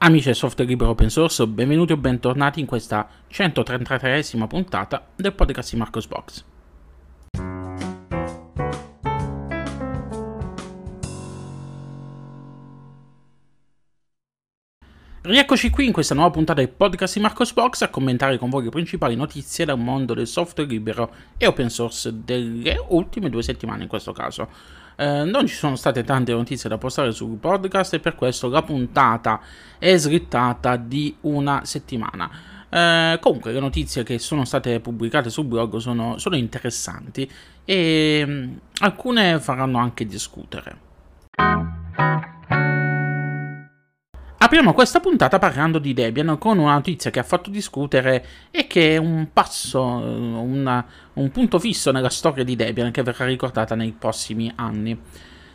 Amici del software libero open source, benvenuti o bentornati in questa 133esima puntata del podcast di Marco's Box. Rieccoci qui in questa nuova puntata del podcast di Marco's Box a commentare con voi le principali notizie dal mondo del software libero e open source delle ultime 2 settimane in questo caso. Non ci sono state tante notizie da postare sul podcast e per questo la puntata è slittata di una settimana. Comunque le notizie che sono state pubblicate sul blog sono interessanti e alcune faranno anche discutere. Apriamo questa puntata parlando di Debian con una notizia che ha fatto discutere e che è un passo, un punto fisso nella storia di Debian che verrà ricordata nei prossimi anni.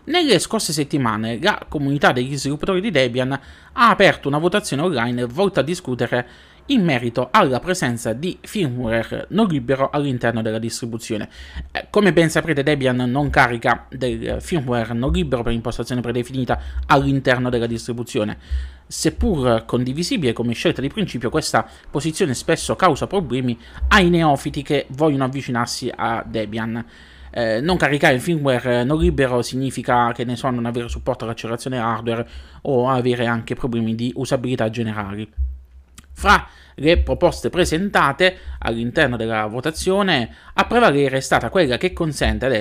Nelle scorse settimane la comunità degli sviluppatori di Debian ha aperto una votazione online volta a discutere in merito alla presenza di firmware non libero all'interno della distribuzione. Come ben saprete, Debian non carica del firmware non libero per impostazione predefinita all'interno della distribuzione. Seppur condivisibile come scelta di principio, questa posizione spesso causa problemi ai neofiti che vogliono avvicinarsi a Debian. Non caricare il firmware non libero significa, che ne so, non avere supporto all'accelerazione hardware o avere anche problemi di usabilità generali. Fra le proposte presentate all'interno della votazione, a prevalere è stata quella che consentirà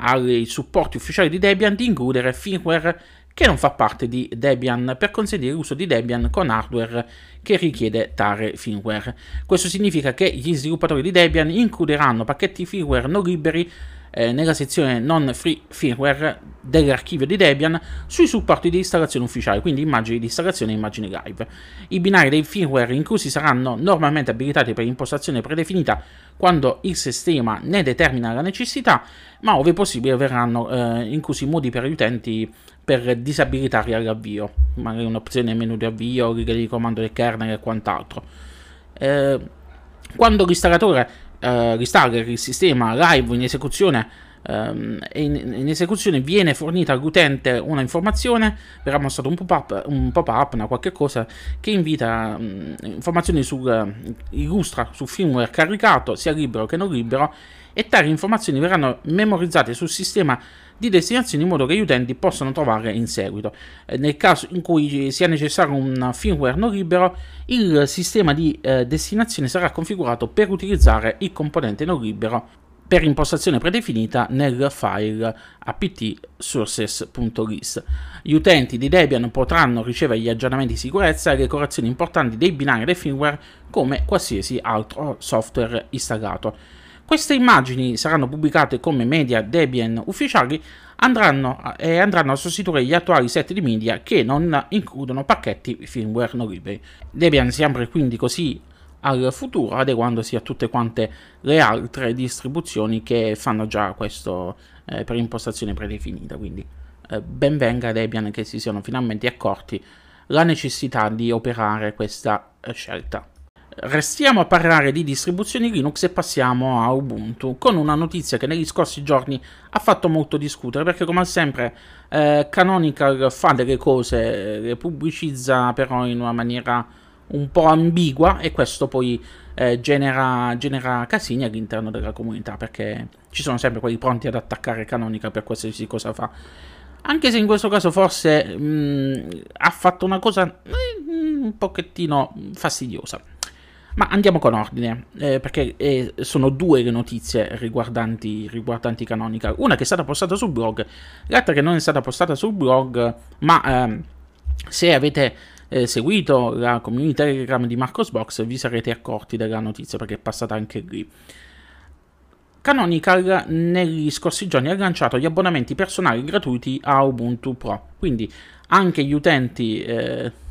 ai supporti ufficiali di Debian di includere firmware che non fa parte di Debian per consentire l'uso di Debian con hardware che richiede tale firmware. Questo significa che gli sviluppatori di Debian includeranno pacchetti firmware non liberi nella sezione non free firmware dell'archivio di Debian sui supporti di installazione ufficiale, quindi immagini di installazione e immagini live. I binari dei firmware inclusi saranno normalmente abilitati per impostazione predefinita quando il sistema ne determina la necessità, ma ove possibile verranno inclusi modi per gli utenti per disabilitarli all'avvio, magari un'opzione menu di avvio, righe di comando del kernel e quant'altro. Quando l'installatore ristalla il sistema live in esecuzione viene fornita all'utente una informazione, verrà mostrato un pop-up, una qualche cosa che invita informazioni illustra sul firmware caricato, sia libero che non libero, e tali informazioni verranno memorizzate sul sistema di destinazione in modo che gli utenti possano trovare in seguito. Nel caso in cui sia necessario un firmware non libero, il sistema di destinazione sarà configurato per utilizzare il componente non libero per impostazione predefinita nel file apt-sources.list. Gli utenti di Debian potranno ricevere gli aggiornamenti di sicurezza e le correzioni importanti dei binari del firmware come qualsiasi altro software installato. Queste immagini saranno pubblicate come media Debian ufficiali andranno a sostituire gli attuali set di media che non includono pacchetti firmware non liberi. Debian si apre quindi così al futuro, adeguandosi a tutte quante le altre distribuzioni che fanno già questo per impostazione predefinita. Quindi ben venga Debian che si siano finalmente accorti la necessità di operare questa scelta. Restiamo a parlare di distribuzioni Linux e passiamo a Ubuntu con una notizia che negli scorsi giorni ha fatto molto discutere, perché come sempre Canonical fa delle cose, le pubblicizza però in una maniera un po' ambigua, e questo poi genera casini all'interno della comunità, perché ci sono sempre quelli pronti ad attaccare Canonical per qualsiasi cosa fa, anche se in questo caso forse ha fatto una cosa un pochettino fastidiosa. Ma andiamo con ordine, perché sono 2 le notizie riguardanti Canonical, una che è stata postata sul blog, l'altra che non è stata postata sul blog, ma se avete seguito la community Telegram di Marco's Box vi sarete accorti della notizia, perché è passata anche lì. Canonical negli scorsi giorni ha lanciato gli abbonamenti personali gratuiti a Ubuntu Pro, quindi anche gli utenti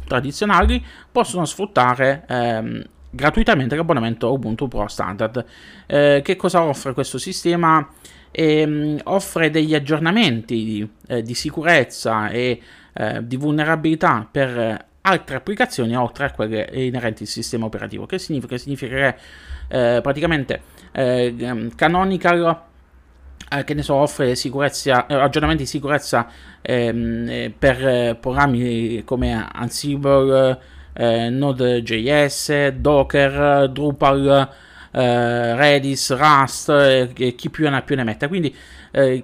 tradizionali possono sfruttare gratuitamente l'abbonamento Ubuntu Pro standard. Che cosa offre questo sistema? Offre degli aggiornamenti di sicurezza e di vulnerabilità per altre applicazioni oltre a quelle inerenti al sistema operativo. Che significa? Significa che praticamente Canonical che ne so, offre sicurezza, aggiornamenti di sicurezza per programmi come Ansible, Node.js, Docker, Drupal, Redis, Rust, chi più ne metta. Quindi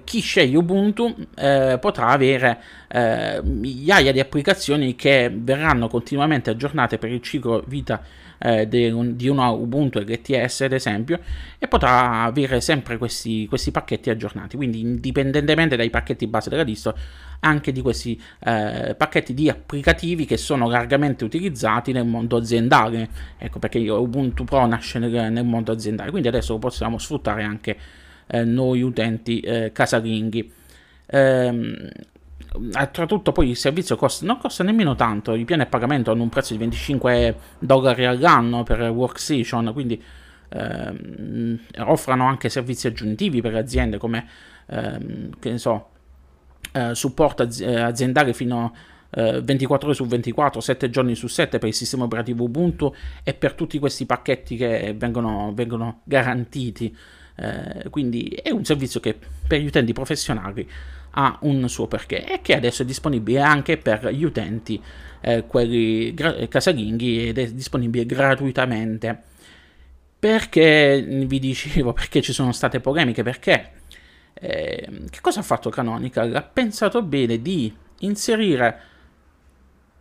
chi sceglie Ubuntu potrà avere migliaia di applicazioni che verranno continuamente aggiornate per il ciclo vita di una Ubuntu LTS, ad esempio, e potrà avere sempre questi pacchetti aggiornati, quindi indipendentemente dai pacchetti base della distro, anche di questi pacchetti di applicativi che sono largamente utilizzati nel mondo aziendale. Ecco perché Ubuntu Pro nasce nel mondo aziendale, quindi adesso lo possiamo sfruttare anche noi utenti casalinghi. Oltretutto poi il servizio non costa nemmeno tanto, i piani a pagamento hanno un prezzo di $25 all'anno per workstation, quindi offrono anche servizi aggiuntivi per aziende come che ne so, supporto aziendale fino 24 ore su 24, 7 giorni su 7 per il sistema operativo Ubuntu e per tutti questi pacchetti che vengono garantiti. Quindi è un servizio che per gli utenti professionali ha un suo perché e che adesso è disponibile anche per gli utenti quelli casalinghi, ed è disponibile gratuitamente. Perché vi dicevo, perché ci sono state polemiche? Perché che cosa ha fatto Canonical? Ha pensato bene di inserire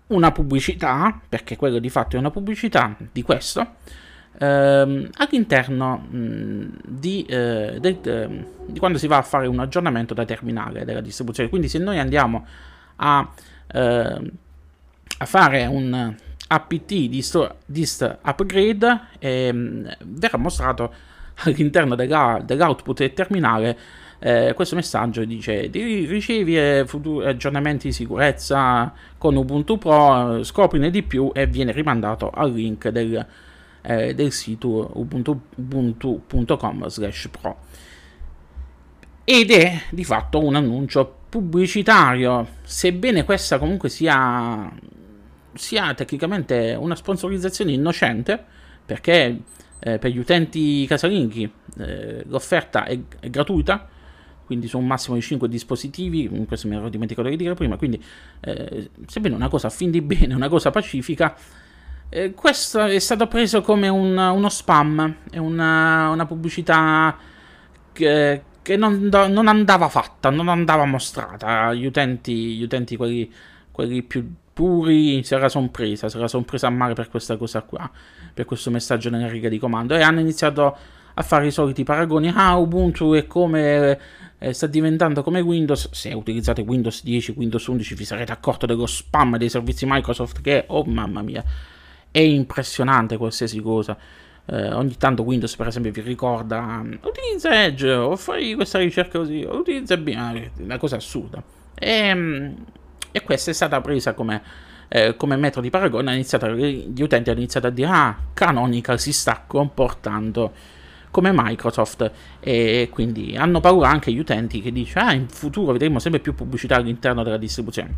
una pubblicità, perché quello di fatto è una pubblicità di questo, all'interno di quando si va a fare un aggiornamento da terminale della distribuzione. Quindi se noi andiamo a fare un apt dist upgrade, verrà mostrato all'interno dell'output del terminale questo messaggio, dice: ricevi futuri aggiornamenti di sicurezza con Ubuntu Pro, scoprine di più, e viene rimandato al link del sito ubuntu.com/pro, ed è di fatto un annuncio pubblicitario, sebbene questa comunque sia tecnicamente una sponsorizzazione innocente, perché per gli utenti casalinghi l'offerta è gratuita, quindi su un massimo di 5 dispositivi, questo mi ero dimenticato di dire prima, quindi sebbene una cosa a fin di bene, una cosa pacifica, questo è stato preso come uno spam, è una pubblicità che non andava fatta, non andava mostrata agli utenti, quelli più puri se la son presa a male per questa cosa qua, per questo messaggio nella riga di comando, e hanno iniziato a fare i soliti paragoni: ah, Ubuntu è come sta diventando come Windows. Se utilizzate Windows 10, Windows 11 vi sarete accorto dello spam dei servizi Microsoft, che oh mamma mia, è impressionante qualsiasi cosa. Ogni tanto Windows, per esempio, vi ricorda: utilizza Edge, o fai questa ricerca così, o utilizza Bing, una cosa assurda. E questa è stata presa come metro di paragone. Gli utenti hanno iniziato a dire: ah, Canonical si sta comportando come Microsoft, e quindi hanno paura anche gli utenti, che dice: ah, in futuro vedremo sempre più pubblicità all'interno della distribuzione.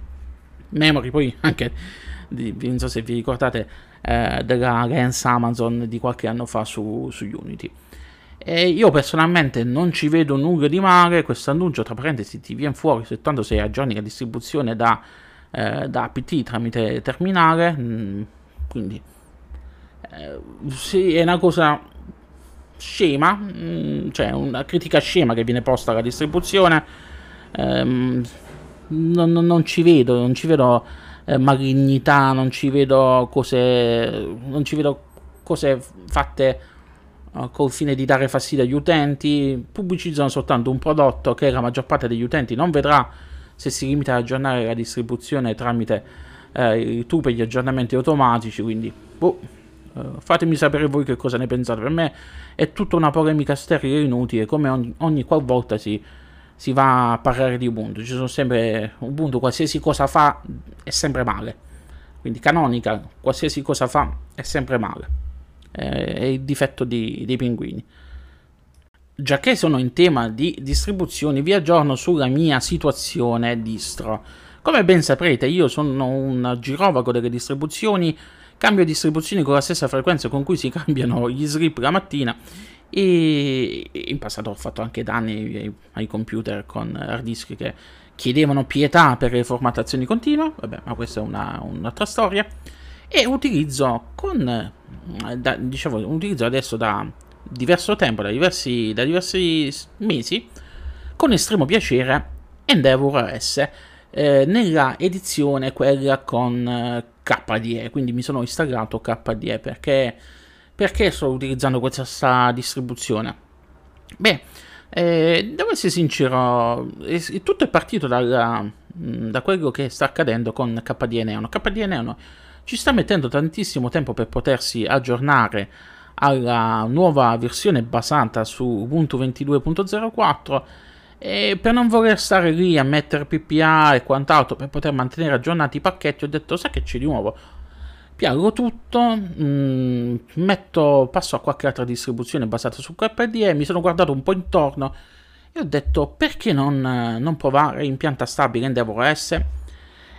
Memory poi anche, non so se vi ricordate, dell'alleanza Amazon di qualche anno fa su Unity. E io personalmente non ci vedo nulla di male. Questo annuncio, tra parentesi, ti viene fuori soltanto se aggiorni la distribuzione da apt tramite terminale, quindi sì, è una cosa scema, cioè una critica scema che viene posta alla distribuzione. Non ci vedo malignità, non ci vedo cose fatte col fine di dare fastidio agli utenti. Pubblicizzano soltanto un prodotto che la maggior parte degli utenti non vedrà se si limita ad aggiornare la distribuzione tramite il tool per gli aggiornamenti automatici. Quindi fatemi sapere voi che cosa ne pensate. Per me è tutta una polemica sterile e inutile, come ogni qualvolta si va a parlare di Ubuntu. Ci sono sempre Ubuntu, qualsiasi cosa fa è sempre male, quindi Canonical qualsiasi cosa fa è sempre male, è il difetto dei pinguini. Già che sono in tema di distribuzioni, vi aggiorno sulla mia situazione distro. Come ben saprete, io sono un girovago delle distribuzioni Cambio distribuzioni con la stessa frequenza con cui si cambiano gli slip la mattina, e in passato ho fatto anche danni ai computer con hard disk che chiedevano pietà per le formattazioni continue. Vabbè, ma questa è un'altra storia. E utilizzo utilizzo adesso da diverso tempo, da diversi mesi, con estremo piacere EndeavourOS nella edizione quella con KDE. Quindi mi sono installato KDE perché sto utilizzando questa distribuzione. Beh, devo essere sincero, tutto è partito da quello che sta accadendo con KDE Neon. KDE Neon ci sta mettendo tantissimo tempo per potersi aggiornare alla nuova versione basata su Ubuntu 22.04, e per non voler stare lì a mettere PPA e quant'altro per poter mantenere aggiornati i pacchetti, ho detto: sai che c'è di nuovo? Piallo tutto, passo a qualche altra distribuzione basata su KDE. Mi sono guardato un po' intorno e ho detto: perché non provare in pianta stabile EndeavourOS?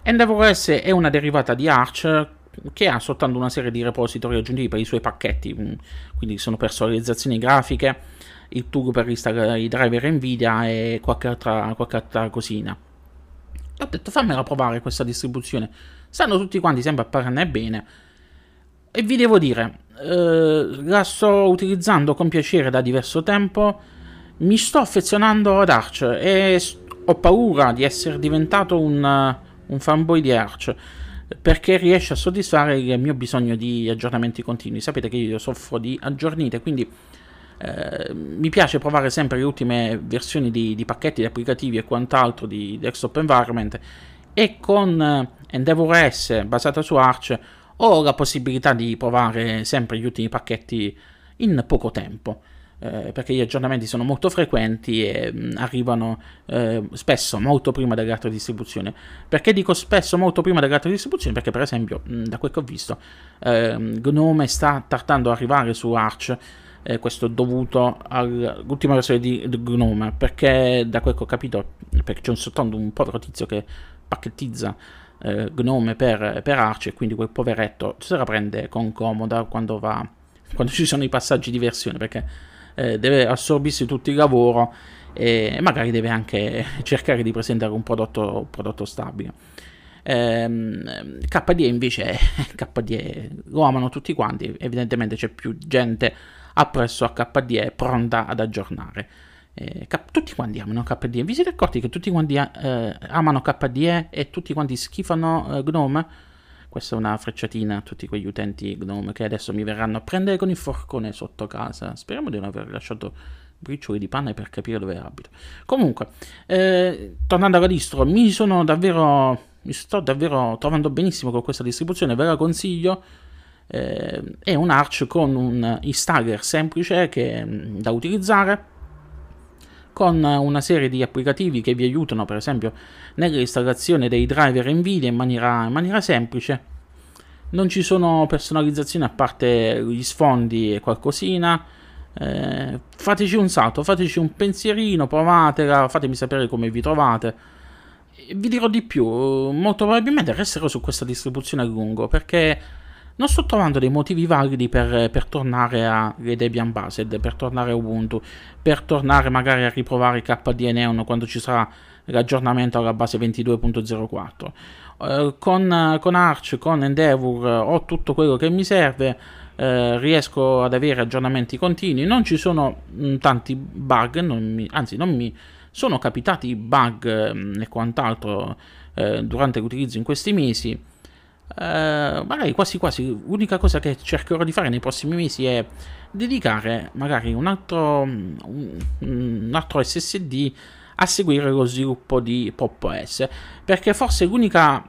EndeavourOS è una derivata di Arch che ha soltanto una serie di repository aggiuntivi per i suoi pacchetti, quindi sono personalizzazioni grafiche, il tool per installare i driver Nvidia e qualche altra cosina. E ho detto: fammela provare questa distribuzione, stanno tutti quanti sempre a parlarne bene. E vi devo dire, la sto utilizzando con piacere da diverso tempo, mi sto affezionando ad Arch e ho paura di essere diventato un fanboy di Arch, perché riesce a soddisfare il mio bisogno di aggiornamenti continui. Sapete che io soffro di aggiornite, quindi mi piace provare sempre le ultime versioni di pacchetti, di applicativi e quant'altro di desktop environment, e con EndeavourOS basata su Arch ho la possibilità di provare sempre gli ultimi pacchetti in poco tempo, perché gli aggiornamenti sono molto frequenti e arrivano spesso molto prima delle altre distribuzioni. Perché dico spesso molto prima delle altre distribuzioni? Perché per esempio, da quel che ho visto, GNOME sta tardando ad arrivare su Arch, questo è dovuto all'ultima versione di GNOME, perché da quel che ho capito, perché c'è soltanto un povero tizio che pacchettizza GNOME per Arch, e quindi quel poveretto se la prende con comoda quando ci sono i passaggi di versione, perché deve assorbirsi tutto il lavoro e magari deve anche cercare di presentare un prodotto stabile. KDE invece KDE lo amano tutti quanti, evidentemente c'è più gente appresso a KDE pronta ad aggiornare. Tutti quanti amano KDE. Vi siete accorti che tutti quanti amano KDE e tutti quanti schifano GNOME? Questa è una frecciatina a tutti quegli utenti GNOME che adesso mi verranno a prendere con il forcone sotto casa. Speriamo di non aver lasciato bricioli di panne per capire dove abito. Comunque, tornando alla distro, mi sto davvero trovando benissimo con questa distribuzione, ve la consiglio. È un Arch con un installer semplice da utilizzare, con una serie di applicativi che vi aiutano per esempio nell'installazione dei driver Nvidia in maniera semplice. Non ci sono personalizzazioni a parte gli sfondi e qualcosina. Fateci un salto, fateci un pensierino, provatela, fatemi sapere come vi trovate. Vi dirò di più, molto probabilmente resterò su questa distribuzione a lungo, perché non sto trovando dei motivi validi per tornare alle Debian Based, per tornare a Ubuntu, per tornare magari a riprovare KDE Neon quando ci sarà l'aggiornamento alla base 22.04. Con Arch, con Endeavour ho tutto quello che mi serve, riesco ad avere aggiornamenti continui, non ci sono tanti bug, non mi sono capitati bug e quant'altro durante l'utilizzo in questi mesi. Magari quasi l'unica cosa che cercherò di fare nei prossimi mesi è dedicare magari un altro SSD a seguire lo sviluppo di PopOS, perché forse è l'unica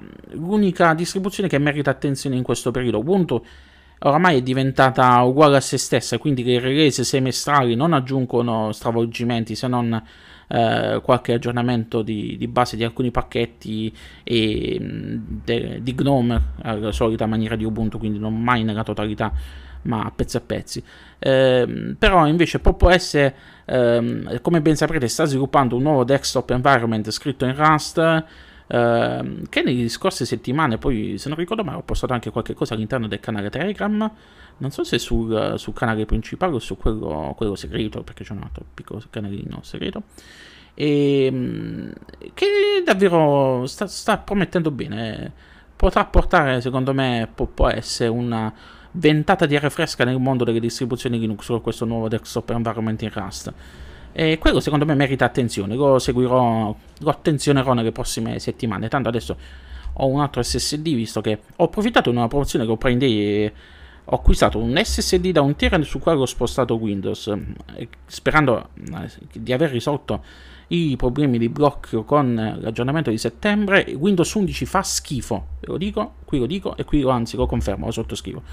distribuzione che merita attenzione in questo periodo. Ubuntu oramai è diventata uguale a se stessa, quindi le release semestrali non aggiungono stravolgimenti, se non qualche aggiornamento di base di alcuni pacchetti e di GNOME alla solita maniera di Ubuntu, quindi non mai nella totalità ma a pezzi a pezzi. Però invece PopOS, come ben saprete, sta sviluppando un nuovo desktop environment scritto in Rust, che nelle scorse settimane, poi se non ricordo male, ho postato anche qualche cosa all'interno del canale Telegram, non so se sul canale principale o su quello segreto, perché c'è un altro piccolo canalino segreto, e che davvero sta promettendo bene, potrà portare secondo me PopOS una ventata di aria fresca nel mondo delle distribuzioni Linux su questo nuovo desktop environment in Rust. E quello secondo me merita attenzione, lo seguirò, lo attenzionerò nelle prossime settimane. Tanto adesso ho un altro SSD, visto che ho approfittato di una promozione che ho preso in Day e ho acquistato un SSD da 1 TB su quale ho spostato Windows, sperando di aver risolto i problemi di blocco con l'aggiornamento di settembre. Windows 11 fa schifo, ve lo dico, qui lo dico e qui lo confermo, lo sottoscrivo.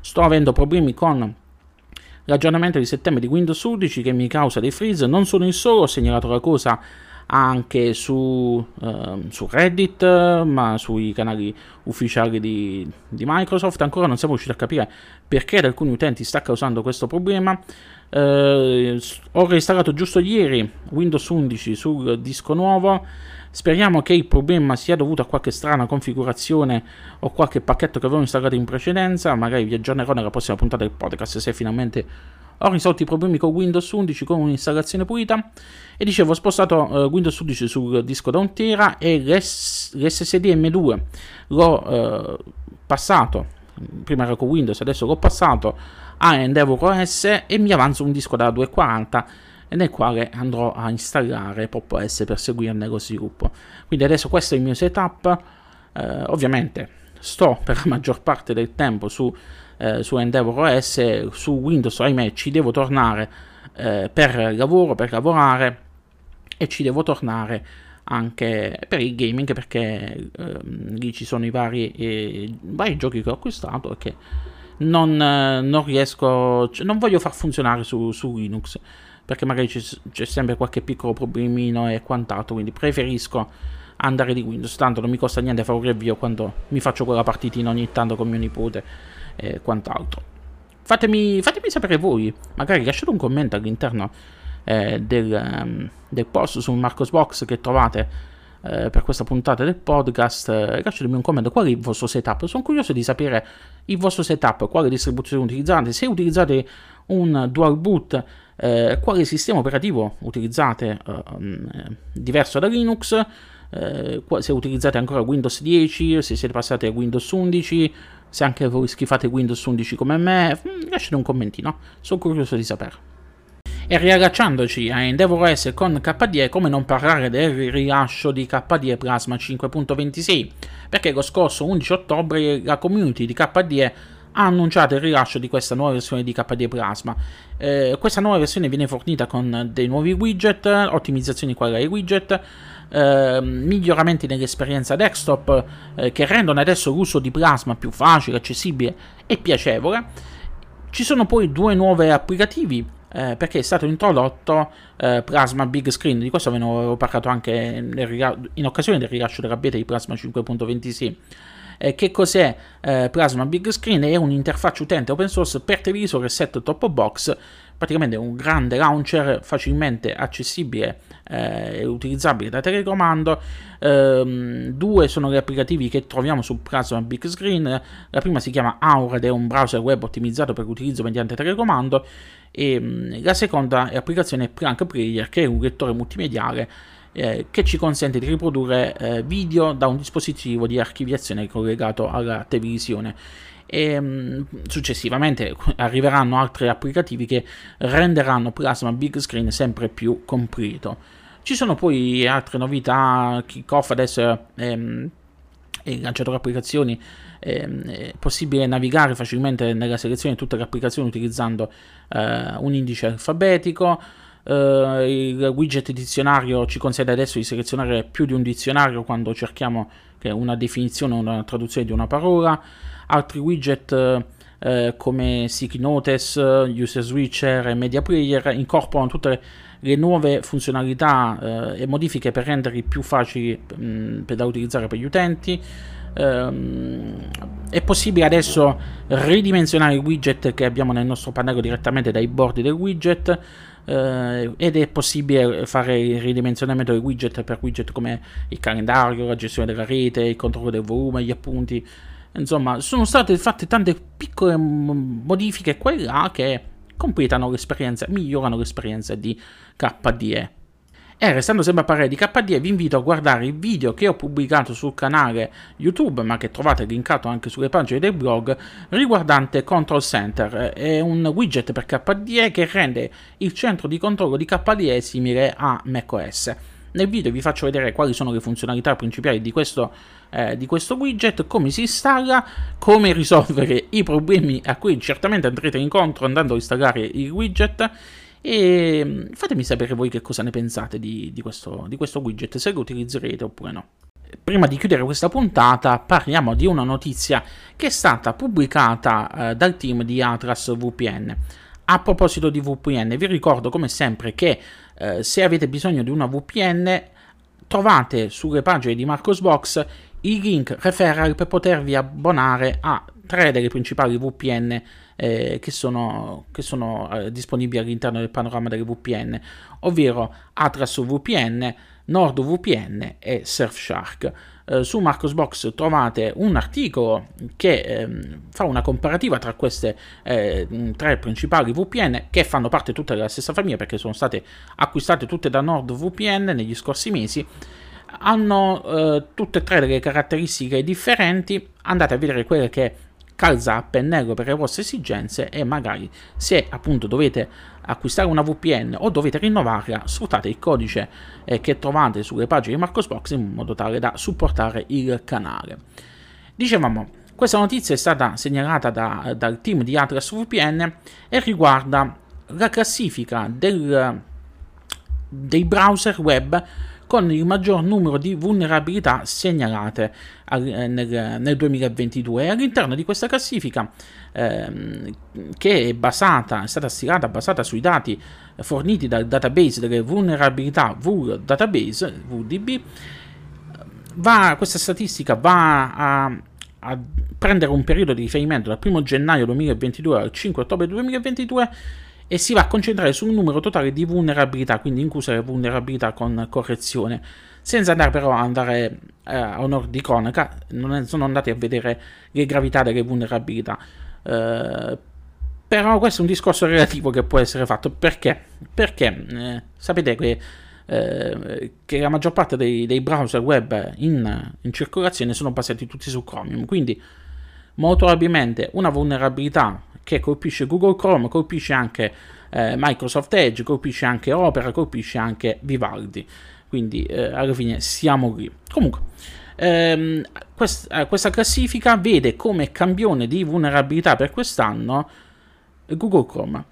Sto avendo problemi con l'aggiornamento di settembre di Windows 11 che mi causa dei freeze. Non sono il solo, ho segnalato la cosa anche su Reddit, ma sui canali ufficiali di Microsoft. Ancora non siamo riusciti a capire perché ad alcuni utenti sta causando questo problema. Ho reinstallato giusto ieri Windows 11 sul disco nuovo. Speriamo che il problema sia dovuto a qualche strana configurazione o qualche pacchetto che avevo installato in precedenza. Magari vi aggiornerò nella prossima puntata del podcast se finalmente ho risolto i problemi con Windows 11 con un'installazione pulita. E dicevo, ho spostato Windows 11 sul disco da 1 TB e l'SSD M2 l'ho passato, prima era con Windows, adesso l'ho passato a EndeavourOS e mi avanzo un disco da 240 nel quale andrò a installare PopOS per seguirne lo sviluppo. Quindi adesso questo è il mio setup, ovviamente sto per la maggior parte del tempo su EndeavourOS. Su Windows ahimè ci devo tornare per lavorare e ci devo tornare anche per il gaming, perché lì ci sono i vari giochi che ho acquistato e che non voglio far funzionare su Linux, perché magari c'è sempre qualche piccolo problemino e quant'altro, quindi preferisco andare di Windows, tanto non mi costa niente fare un review quando mi faccio quella partitina ogni tanto con mio nipote e quant'altro. Fatemi sapere voi, magari lasciate un commento all'interno del post su Marco's Box che trovate per questa puntata del podcast. Lasciatemi un commento, qual è il vostro setup? Sono curioso di sapere il vostro setup, quale distribuzione utilizzate, se utilizzate un dual boot, quale sistema operativo utilizzate diverso da Linux, se utilizzate ancora Windows 10, se siete passati a Windows 11, se anche voi schifate Windows 11 come me. Lasciate un commentino, sono curioso di sapere. E riallacciandoci a EndeavourOS con KDE, come non parlare del rilascio di KDE Plasma 5.26, perché lo scorso 11 ottobre la community di KDE ha annunciato il rilascio di questa nuova versione di KDE Plasma. Questa nuova versione viene fornita con dei nuovi widget, ottimizzazioni quali ai widget, miglioramenti nell'esperienza desktop che rendono adesso l'uso di Plasma più facile, accessibile e piacevole. Ci sono poi 2 nuovi applicativi, perché è stato introdotto Plasma Big Screen. Di questo ve ne avevo parlato anche in occasione del rilascio della beta di Plasma 5.26. Che cos'è Plasma Big Screen? È un'interfaccia utente open source per televisore e set top box, praticamente un grande launcher facilmente accessibile e utilizzabile da telecomando. 2 sono gli applicativi che troviamo su Plasma Big Screen. La prima si chiama Aura ed è un browser web ottimizzato per l'utilizzo mediante telecomando, e la seconda applicazione è Plank Player, che è un lettore multimediale che ci consente di riprodurre video da un dispositivo di archiviazione collegato alla televisione. E successivamente arriveranno altri applicativi che renderanno Plasma Big Screen sempre più completo. Ci sono poi altre novità. Kickoff adesso è il lanciatore applicazioni, è possibile navigare facilmente nella selezione di tutte le applicazioni utilizzando un indice alfabetico. Il widget dizionario ci consente adesso di selezionare più di un dizionario quando cerchiamo una definizione o una traduzione di una parola. Altri widget come Seek Notice, User Switcher e Media Player incorporano tutte le nuove funzionalità e modifiche per renderli più facili da utilizzare per gli utenti. È possibile adesso ridimensionare i widget che abbiamo nel nostro pannello direttamente dai bordi del widget. ed è possibile fare il ridimensionamento dei widget per widget come il calendario, la gestione della rete, il controllo del volume, gli appunti. Insomma, sono state fatte tante piccole modifiche qua e là che completano l'esperienza, migliorano l'esperienza di KDE. E restando sempre a parlare di KDE, vi invito a guardare il video che ho pubblicato sul canale YouTube, ma che trovate linkato anche sulle pagine del blog, riguardante Control Center. È un widget per KDE che rende il centro di controllo di KDE simile a macOS. Nel video vi faccio vedere quali sono le funzionalità principali di questo widget, come si installa, come risolvere i problemi a cui certamente andrete incontro andando a installare il widget. E fatemi sapere voi che cosa ne pensate di questo widget, se lo utilizzerete oppure no. Prima di chiudere questa puntata parliamo di una notizia che è stata pubblicata dal team di Atlas VPN. A proposito di VPN, vi ricordo come sempre che se avete bisogno di una VPN trovate sulle pagine di Marco's Box i link referral per potervi abbonare a 3 delle principali VPN che sono disponibili all'interno del panorama delle VPN, ovvero Atlas VPN, Nord VPN e Surfshark. Su Marco's Box trovate un articolo che fa una comparativa tra queste 3 principali VPN, che fanno parte tutte della stessa famiglia perché sono state acquistate tutte da Nord VPN negli scorsi mesi. Hanno tutte e 3 delle caratteristiche differenti. Andate a vedere quelle che calza a pennello per le vostre esigenze e magari, se appunto dovete acquistare una VPN o dovete rinnovarla, sfruttate il codice che trovate sulle pagine di Marco's Box in modo tale da supportare il canale. Dicevamo, questa notizia è stata segnalata dal team di Atlas VPN e riguarda la classifica dei browser web con il maggior numero di vulnerabilità segnalate nel 2022. E all'interno di questa classifica, che è stata stilata basata sui dati forniti dal database delle vulnerabilità VulDatabase, VulDB, questa statistica va a prendere un periodo di riferimento dal 1 gennaio 2022 al 5 ottobre 2022, e si va a concentrare sul numero totale di vulnerabilità, quindi incluse le vulnerabilità con correzione, senza andare a onor di cronaca. Non sono andati a vedere le gravità delle vulnerabilità, però questo è un discorso relativo che può essere fatto, perché sapete che la maggior parte dei browser web in circolazione sono basati tutti su Chromium, quindi molto probabilmente una vulnerabilità che colpisce Google Chrome, colpisce anche Microsoft Edge, colpisce anche Opera, colpisce anche Vivaldi. Quindi alla fine siamo lì. Comunque, questa classifica vede come campione di vulnerabilità per quest'anno Google Chrome.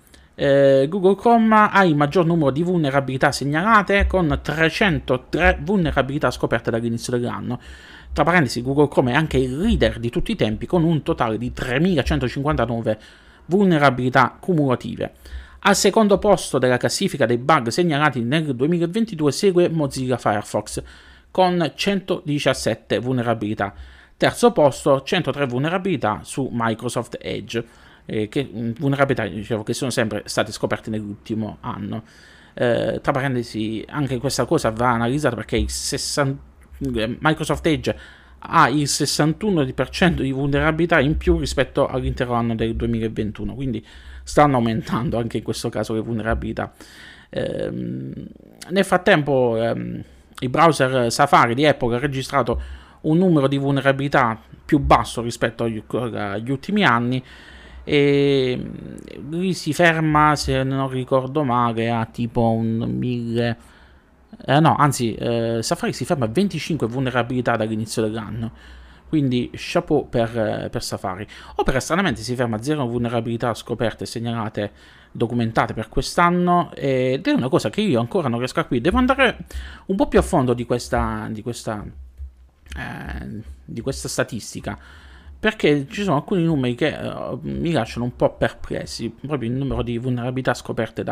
Google Chrome ha il maggior numero di vulnerabilità segnalate, con 303 vulnerabilità scoperte dall'inizio dell'anno. Tra parentesi, Google Chrome è anche il leader di tutti i tempi, con un totale di 3159 vulnerabilità cumulative. Al secondo posto della classifica dei bug segnalati nel 2022 segue Mozilla Firefox con 117 vulnerabilità. Terzo posto, 103 vulnerabilità su Microsoft Edge, vulnerabilità che sono sempre state scoperte nell'ultimo anno. Tra parentesi, anche questa cosa va analizzata perché Microsoft Edge ha il 61% di vulnerabilità in più rispetto all'intero anno del 2021, quindi stanno aumentando anche in questo caso le vulnerabilità. Nel frattempo il browser Safari di Apple ha registrato un numero di vulnerabilità più basso rispetto agli ultimi anni, e lui si ferma, se non ricordo male, a tipo un 1000. Safari si ferma a 25 vulnerabilità dall'inizio dell'anno, quindi chapeau per Safari. Opera stranamente si ferma a 0 vulnerabilità scoperte, segnalate, documentate per quest'anno, ed è una cosa che io ancora non riesco a capire. Devo andare un po' più a fondo di questa statistica, perché ci sono alcuni numeri che mi lasciano un po' perplessi. Proprio il numero di vulnerabilità scoperte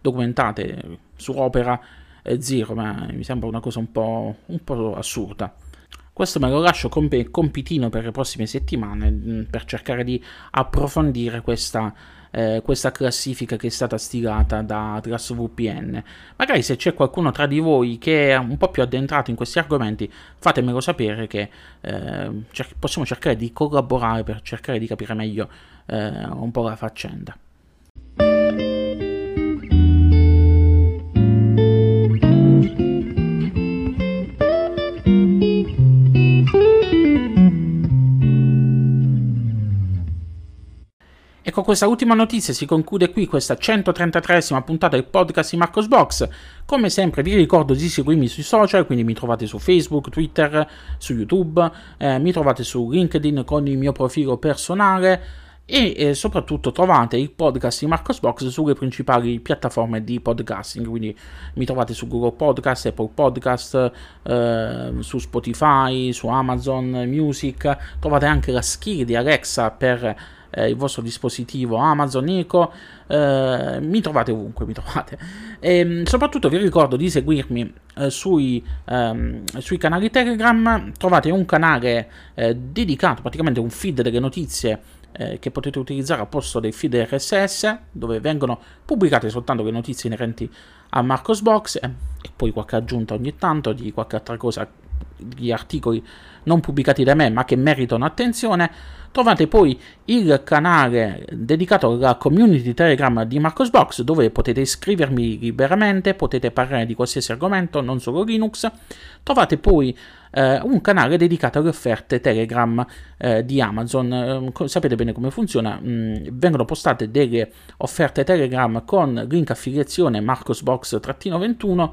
documentate su Opera 0, ma mi sembra una cosa un po' assurda. Questo me lo lascio come compitino per le prossime settimane, per cercare di approfondire questa classifica che è stata stilata da Atlas VPN. Magari se c'è qualcuno tra di voi che è un po' più addentrato in questi argomenti, fatemelo sapere, che possiamo cercare di collaborare per cercare di capire meglio un po' la faccenda. E con questa ultima notizia si conclude qui questa 133esima puntata del podcast di Marco's Box. Come sempre vi ricordo di seguirmi sui social, quindi mi trovate su Facebook, Twitter, su YouTube, mi trovate su LinkedIn con il mio profilo personale e soprattutto trovate il podcast di Marco's Box sulle principali piattaforme di podcasting, quindi mi trovate su Google Podcast, Apple Podcast, su Spotify, su Amazon Music, trovate anche la skill di Alexa per il vostro dispositivo Amazon Echo, mi trovate ovunque, mi trovate. E soprattutto vi ricordo di seguirmi sui canali Telegram. Trovate un canale dedicato, praticamente un feed delle notizie che potete utilizzare al posto del feed RSS, dove vengono pubblicate soltanto le notizie inerenti a Marco's Box e poi qualche aggiunta ogni tanto di qualche altra cosa, gli articoli non pubblicati da me ma che meritano attenzione. Trovate poi il canale dedicato alla community Telegram di Marco's Box, dove potete iscrivervi liberamente, potete parlare di qualsiasi argomento, non solo Linux. Trovate poi un canale dedicato alle offerte Telegram di Amazon. Sapete bene come funziona, vengono postate delle offerte Telegram con link affiliazione marcosbox-21.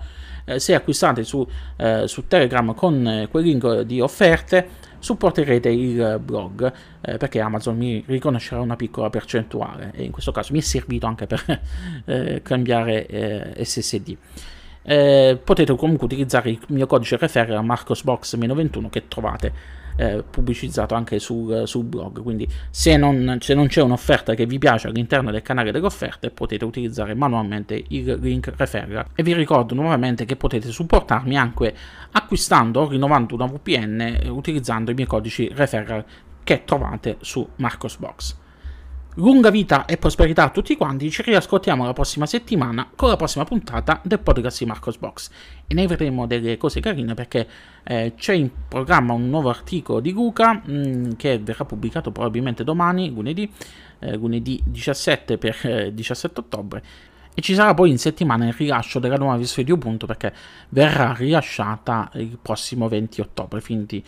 Se acquistate su Telegram con quel link di offerte supporterete il blog, perché Amazon mi riconoscerà una piccola percentuale, e in questo caso mi è servito anche per cambiare SSD. Potete comunque utilizzare il mio codice referral marcosbox-21 che trovate pubblicizzato anche sul blog, quindi se non c'è un'offerta che vi piace all'interno del canale delle offerte potete utilizzare manualmente il link referral. E vi ricordo nuovamente che potete supportarmi anche acquistando o rinnovando una VPN utilizzando i miei codici referral che trovate su Marco's Box. Lunga vita e prosperità a tutti quanti, ci riascoltiamo la prossima settimana con la prossima puntata del podcast di Marco's Box e ne vedremo delle cose carine, perché c'è in programma un nuovo articolo di Luca che verrà pubblicato probabilmente domani, lunedì 17 per 17 ottobre, e ci sarà poi in settimana il rilascio della nuova versione di Ubuntu, perché verrà rilasciata il prossimo 20 ottobre, quindi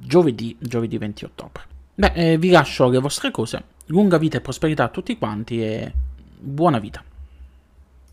giovedì 20 ottobre. Beh, vi lascio le vostre cose. Lunga vita e prosperità a tutti quanti e buona vita.